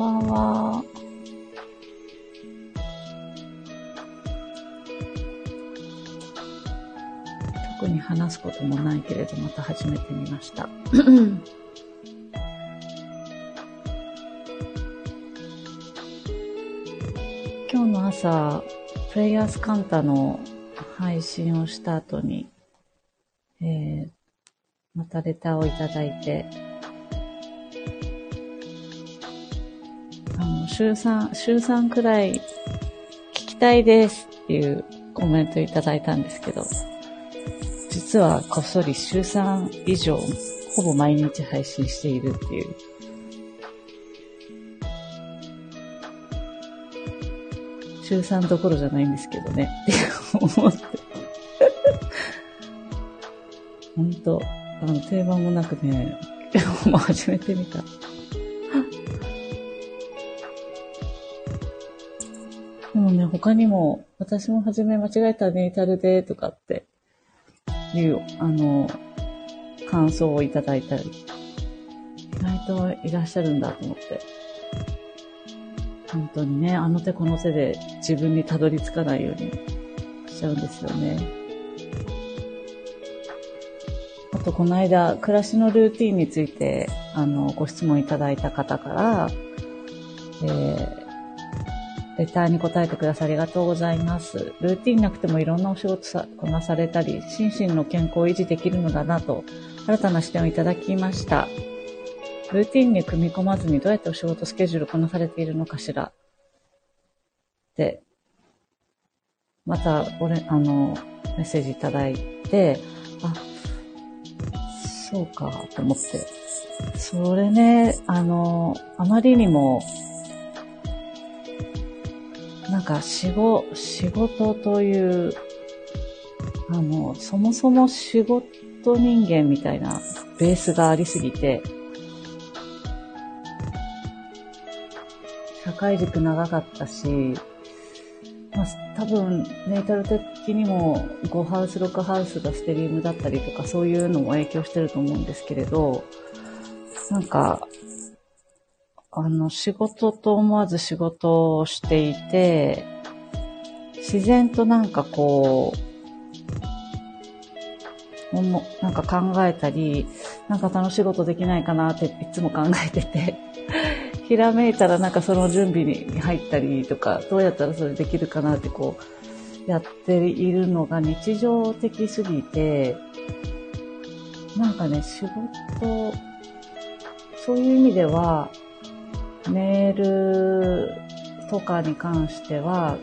ばんは。特に話すこともないけれど、また始めてみました。今日の朝、プレイヤースカンタの配信をした後に、またレターをいただいて、週3くらい聞きたいですっていうコメントいただいたんですけど、実はこっそり週3以上ほぼ毎日配信しているっていう。週3どころじゃないんですけどねって思って。ほんと、定番もなくね、もう始めてみた。でもね、他にも、私も初め間違えたネイタルでとかっていう、感想をいただいたり、意外といらっしゃるんだと思って。本当にね、あの手この手で自分にたどり着かないようにしちゃうんですよね。あと、この間、暮らしのルーティンについて、ご質問いただいた方から、レターに答えてくださりありがとうございます。ルーティンなくてもいろんなお仕事こなされたり、心身の健康を維持できるのだなと、新たな視点をいただきました。ルーティンに組み込まずにどうやってお仕事スケジュールこなされているのかしら。で、また、メッセージいただいて、あ、そうか、と思って。それね、あまりにも、なんか仕事という、そもそも仕事人間みたいなベースがありすぎて、社会軸長かったし、まあ、多分ネイタル的にも5ハウス6ハウスがステリームだったりとかそういうのも影響してると思うんですけれど、なんか、仕事と思わず仕事をしていて、自然となんかこう、なんか考えたり、なんか楽しいことできないかなっていつも考えてて、ひらめいたらなんかその準備に入ったりとか、どうやったらそれできるかなってこう、やっているのが日常的すぎて、なんかね、仕事、そういう意味では、メールとかに関しては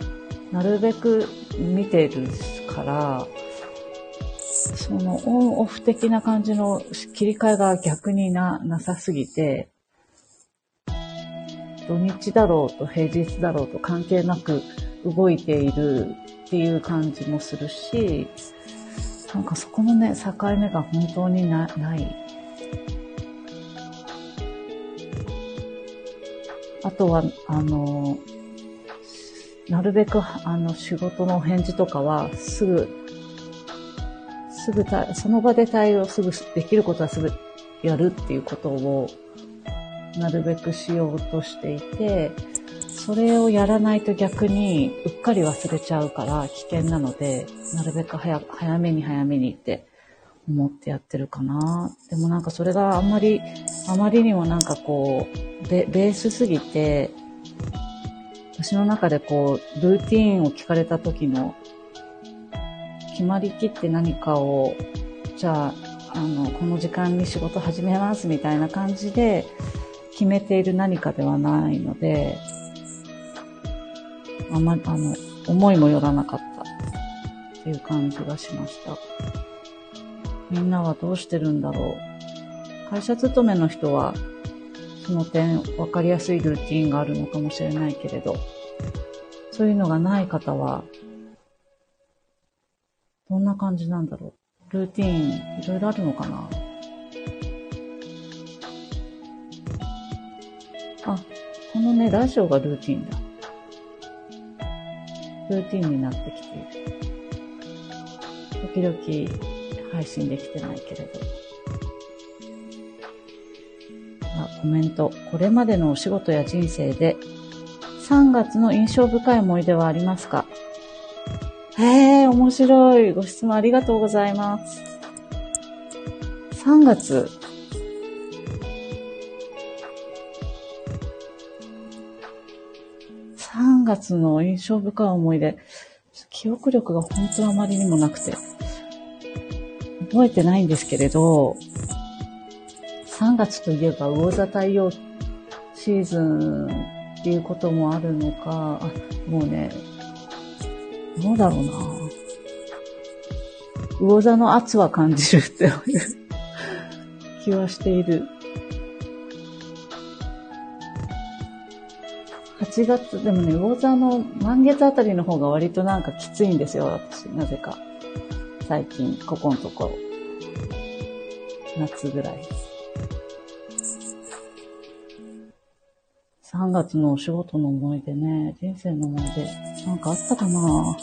なるべく見てるから、そのオンオフ的な感じの切り替えが逆になさすぎて、土日だろうと平日だろうと関係なく動いているっていう感じもするし、なんかそこのね、境目が本当にない。あとは、なるべく、仕事の返事とかは、すぐ、その場で対応すぐ、できることはすぐやるっていうことを、なるべくしようとしていて、それをやらないと逆に、うっかり忘れちゃうから危険なので、なるべく早めにって思ってやってるかな。でもなんかそれがあまりにもなんかこう、ベースすぎて、私の中でこう、ルーティーンを聞かれた時の、決まりきって何かを、じゃあ、この時間に仕事始めますみたいな感じで、決めている何かではないので、思いもよらなかったっていう感じがしました。みんなはどうしてるんだろう。会社勤めの人は、その点分かりやすいルーティンがあるのかもしれないけれど、そういうのがない方はどんな感じなんだろう。ルーティンいろいろあるのかな。あ、このね、ラジオがルーティンだ。ルーティンになってきている。時々配信できてないけれど。コメント。これまでのお仕事や人生で3月の印象深い思い出はありますか？面白いご質問ありがとうございます。3月。3月の印象深い思い出。記憶力が本当あまりにもなくて、覚えてないんですけれど、3月といえば魚座太陽シーズンっていうこともあるのか、もうね、どうだろうな。魚座の圧は感じるっていう気はしている。8月、でもね、魚座の満月あたりの方が割となんかきついんですよ、私。なぜか。最近、ここのところ。夏ぐらい。3月のお仕事の思い出ね、人生の思い出、なんかあったかな。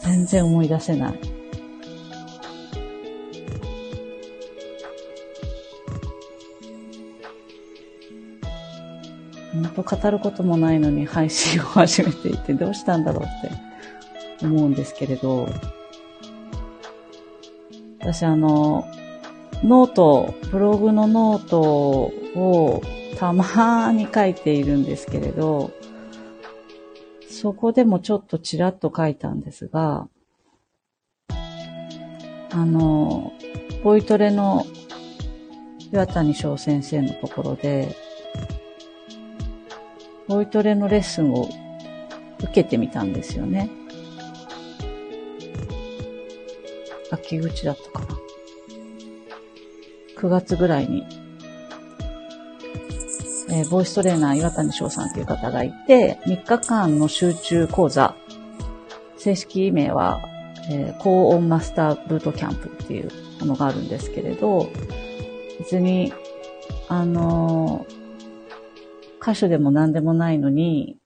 全然思い出せない。本当語ることもないのに配信を始めていて、どうしたんだろうって思うんですけれど、私ノート、ブログのノートをたまに書いているんですけれど、そこでもちょっとちらっと書いたんですが、ボイトレの岩谷翔先生のところで、ボイトレのレッスンを受けてみたんですよね。秋口だったかな。9月ぐらいに、ボイストレーナー岩谷翔さんという方がいて、3日間の集中講座、正式名は、高音マスターブートキャンプっていうものがあるんですけれど、別に、歌手でも何でもないのに、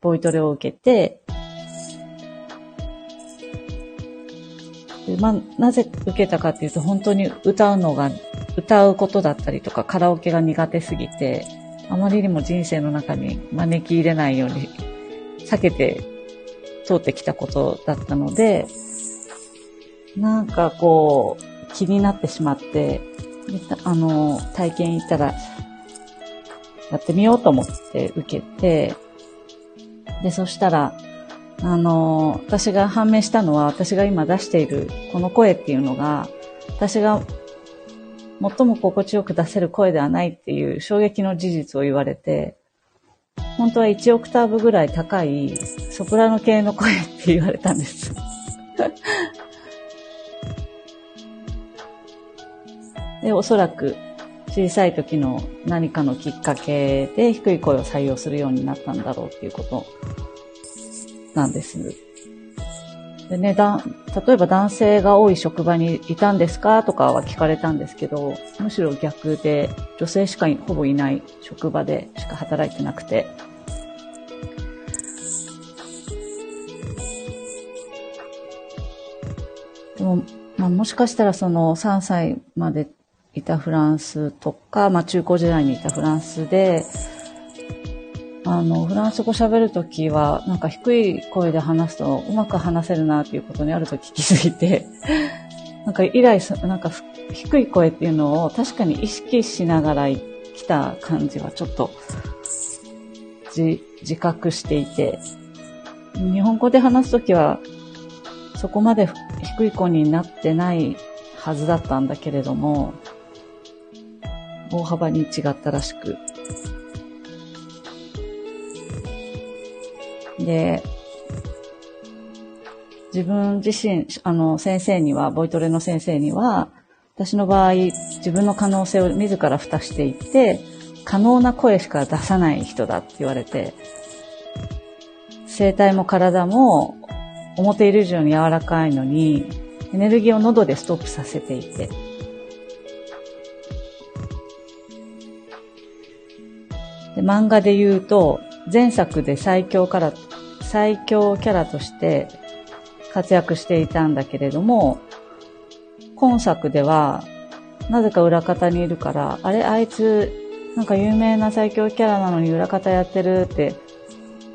ボイトレを受けて、なぜ受けたかっていうと、本当に歌うことだったりとか、カラオケが苦手すぎて、あまりにも人生の中に招き入れないように、避けて通ってきたことだったので、なんかこう、気になってしまって、体験行ったら、やってみようと思って受けて、で、そしたら、私が判明したのは、私が今出しているこの声っていうのが、私が最も心地よく出せる声ではないっていう衝撃の事実を言われて、本当は1オクターブぐらい高いソプラノ系の声って言われたんです。で、おそらく小さい時の何かのきっかけで低い声を採用するようになったんだろうっていうことなんです。でね、例えば男性が多い職場にいたんですかとかは聞かれたんですけど、むしろ逆で、女性しかほぼいない職場でしか働いてなくて。でも、もしかしたらその3歳までいたフランスとか、中高時代にいたフランスで、フランス語喋るときは、なんか低い声で話すとうまく話せるなっていうことにあるとき気づいて、なんか以来、なんか低い声っていうのを確かに意識しながら来た感じはちょっと自覚していて、日本語で話すときはそこまで低い声になってないはずだったんだけれども、大幅に違ったらしく、で、自分自身、ボイトレの先生には、私の場合、自分の可能性を自ら蓋していって、可能な声しか出さない人だって言われて、声帯も体も表いる以上に柔らかいのに、エネルギーを喉でストップさせていて、で、漫画で言うと、前作で最強から最強キャラとして活躍していたんだけれども、今作ではなぜか裏方にいるから、あれあいつなんか有名な最強キャラなのに裏方やってるって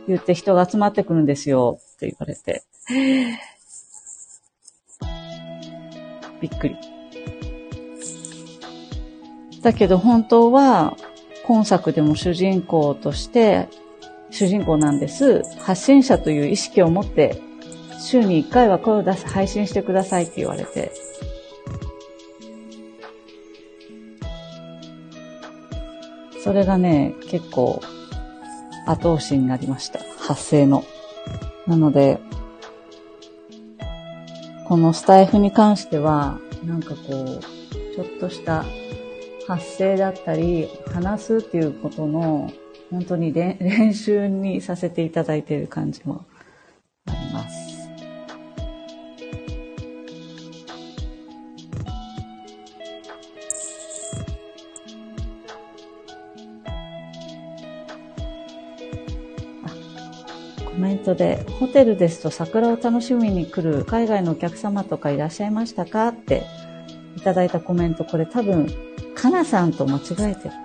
言って人が集まってくるんですよって言われてびっくり。だけど本当は今作でも主人公として主人公なんです、発信者という意識を持って週に1回は声を出す配信してくださいって言われて、それがね結構後押しになりました、発声の。なのでこのスタイフに関してはなんかこうちょっとした発声だったり話すっていうことの本当に練習にさせていただいている感じもあります。あ、コメントでホテルですと桜を楽しみに来る海外のお客様とかいらっしゃいましたかっていただいたコメント、これ多分かなさんと間違えてるのかもしれない。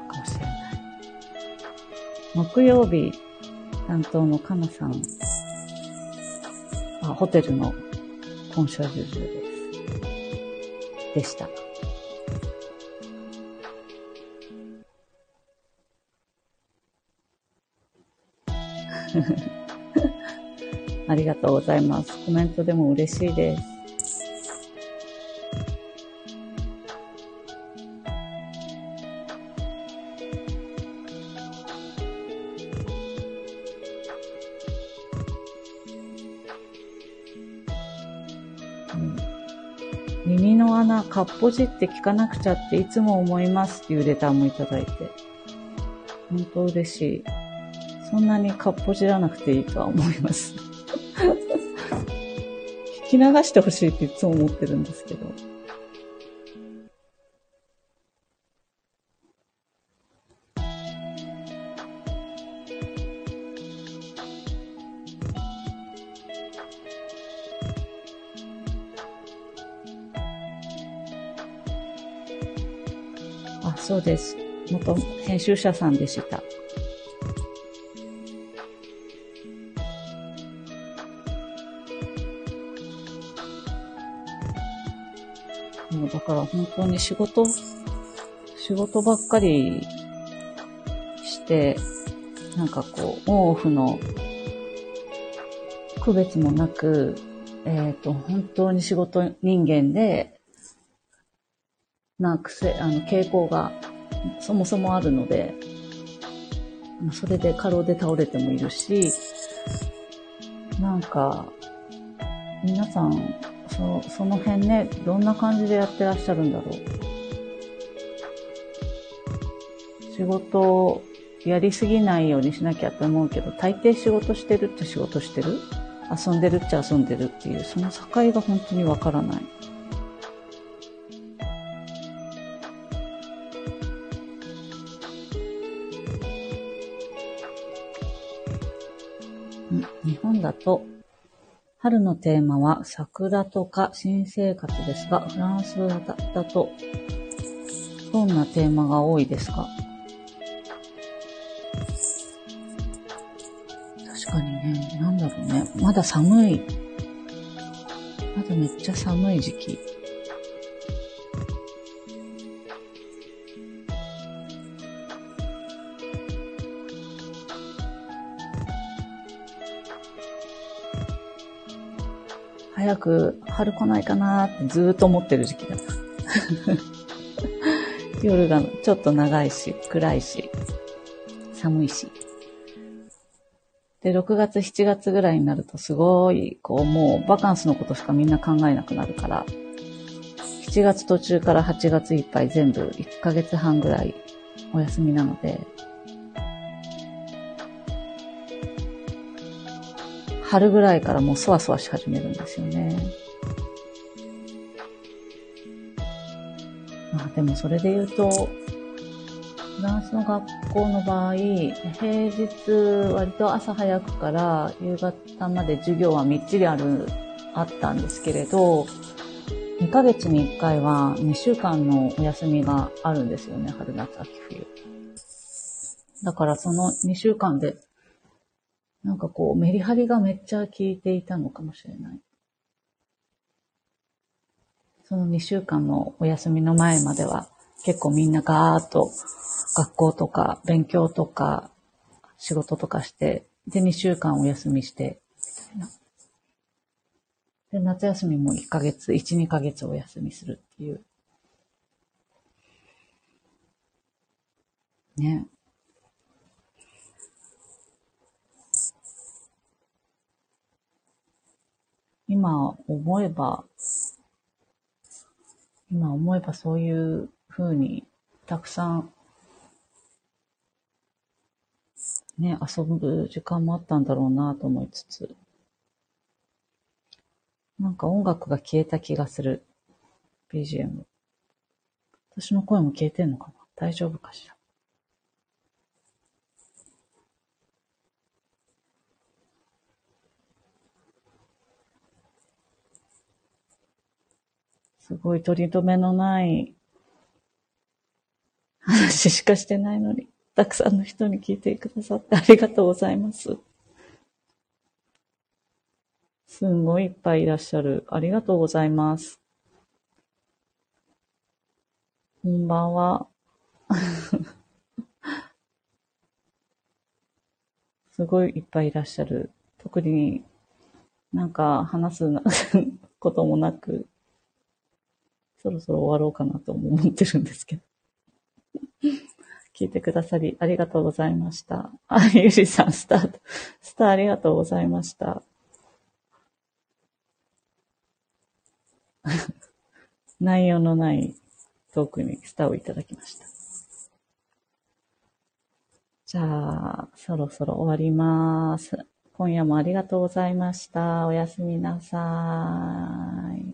木曜日担当のかなさん、あ、ホテルのコンシェルジュでした。ありがとうございます。コメントでも嬉しいです。耳の穴かっぽじって聞かなくちゃっていつも思いますっていうレターもいただいて、本当嬉しい。そんなにかっぽじらなくていいとは思います聞き流してほしいっていつも思ってるんですけど、そうです。元編集者さんでした。もうだから本当に仕事ばっかりして、なんかこう、オンオフの区別もなく、本当に仕事人間で、傾向がそもそもあるので、それで過労で倒れてもいるし、なんか皆さんその辺ね、どんな感じでやってらっしゃるんだろう。仕事をやりすぎないようにしなきゃと思うけど、大抵仕事してるって仕事してる、遊んでるっちゃ遊んでるっていう、その境が本当にわからない。日本だと春のテーマは桜とか新生活ですが、フランスだとどんなテーマが多いですか？確かにね、なんだろうね、まだ寒い、まだめっちゃ寒い時期。早く春来ないかなーってずーっと思ってる時期だな夜がちょっと長いし、暗いし、寒いし。で、6月、7月ぐらいになるとすごい、こうもうバカンスのことしかみんな考えなくなるから、7月途中から8月いっぱい全部1ヶ月半ぐらいお休みなので、春ぐらいからもうそわそわし始めるんですよね。まあでもそれで言うと、フランスの学校の場合、平日割と朝早くから夕方まで授業はみっちりあったんですけれど、2ヶ月に1回は2週間のお休みがあるんですよね、春夏秋冬。だからその2週間で、なんかこうメリハリがめっちゃ効いていたのかもしれない。その2週間のお休みの前までは結構みんなガーッと学校とか勉強とか仕事とかして、で2週間お休みして、で夏休みも1、2ヶ月お休みするっていう。ね。今思えばそういう風にたくさんね、遊ぶ時間もあったんだろうなと思いつつ、なんか音楽が消えた気がする。 BGM。 私の声も消えてんのかな、大丈夫かしら。すごい取り留めのない話しかしてないのに、たくさんの人に聞いてくださってありがとうございます。すんごいいっぱいいらっしゃる。ありがとうございます。こんばんは。すごいいっぱいいらっしゃる。特になんか話すこともなく、そろそろ終わろうかなと思ってるんですけど。聞いてくださりありがとうございました。あ、ゆりさんスターありがとうございました。内容のないトークにスターをいただきました。じゃあ、そろそろ終わります。今夜もありがとうございました。おやすみなさい。